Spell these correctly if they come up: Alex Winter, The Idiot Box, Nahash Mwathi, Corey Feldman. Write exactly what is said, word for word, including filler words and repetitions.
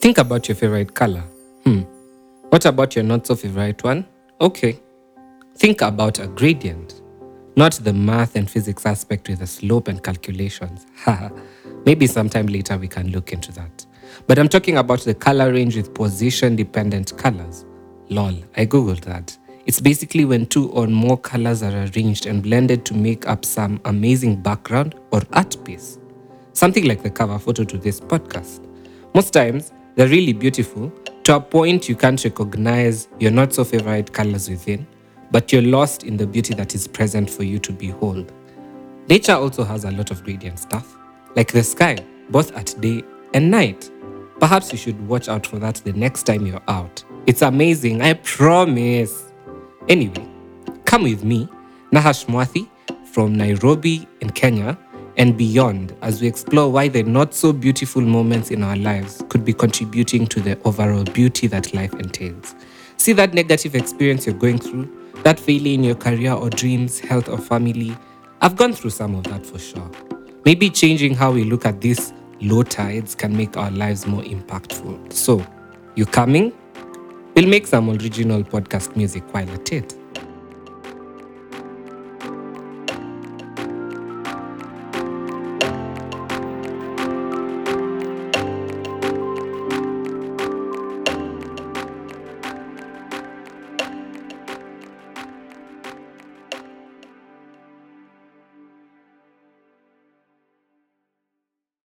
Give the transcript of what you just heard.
Think about your favorite color. Hmm. What about your not so favorite one? Okay. Think about a gradient. Not the math and physics aspect with the slope and calculations. Haha. Maybe sometime later we can look into that. But I'm talking about the color range with position-dependent colors. Lol, I googled that. It's basically when two or more colors are arranged and blended to make up some amazing background or art piece. Something like the cover photo to this podcast. Most times, they're really beautiful, to a point you can't recognize your not so favorite colors within, but you're lost in the beauty that is present for you to behold. Nature also has a lot of gradient stuff, like the sky, both at day and night. Perhaps you should watch out for that the next time you're out. It's amazing, I promise. Anyway, come with me, Nahash Mwathi from Nairobi in Kenya and beyond, as we explore why the not so beautiful moments in our lives could be contributing to the overall beauty that life entails. See that negative experience you're going through, that failure in your career or dreams, health or family. I've gone through some of that for sure. Maybe changing how we look at these low tides can make our lives more impactful. So, you coming? We'll make some original podcast music while at it.